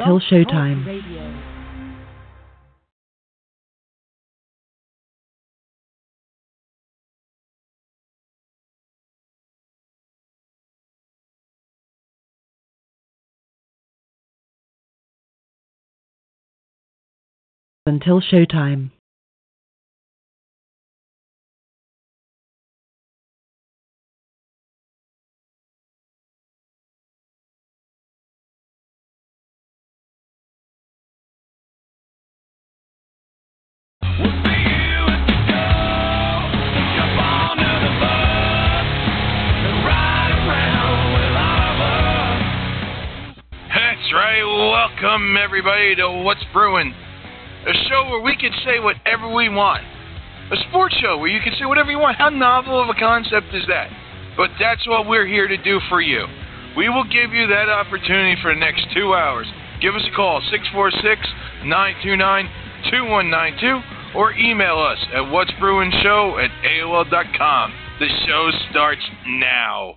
until showtime. Until showtime. That's right, welcome everybody to What's Brewing, a show where we can say whatever we want. A sports show where you can say whatever you want. How novel of a concept is that? But that's what we're here to do for you. We will give you that opportunity for the next 2 hours. Give us a call, 646-929-2192, or email us at whatsbrewingshow@AOL.com. The show starts now.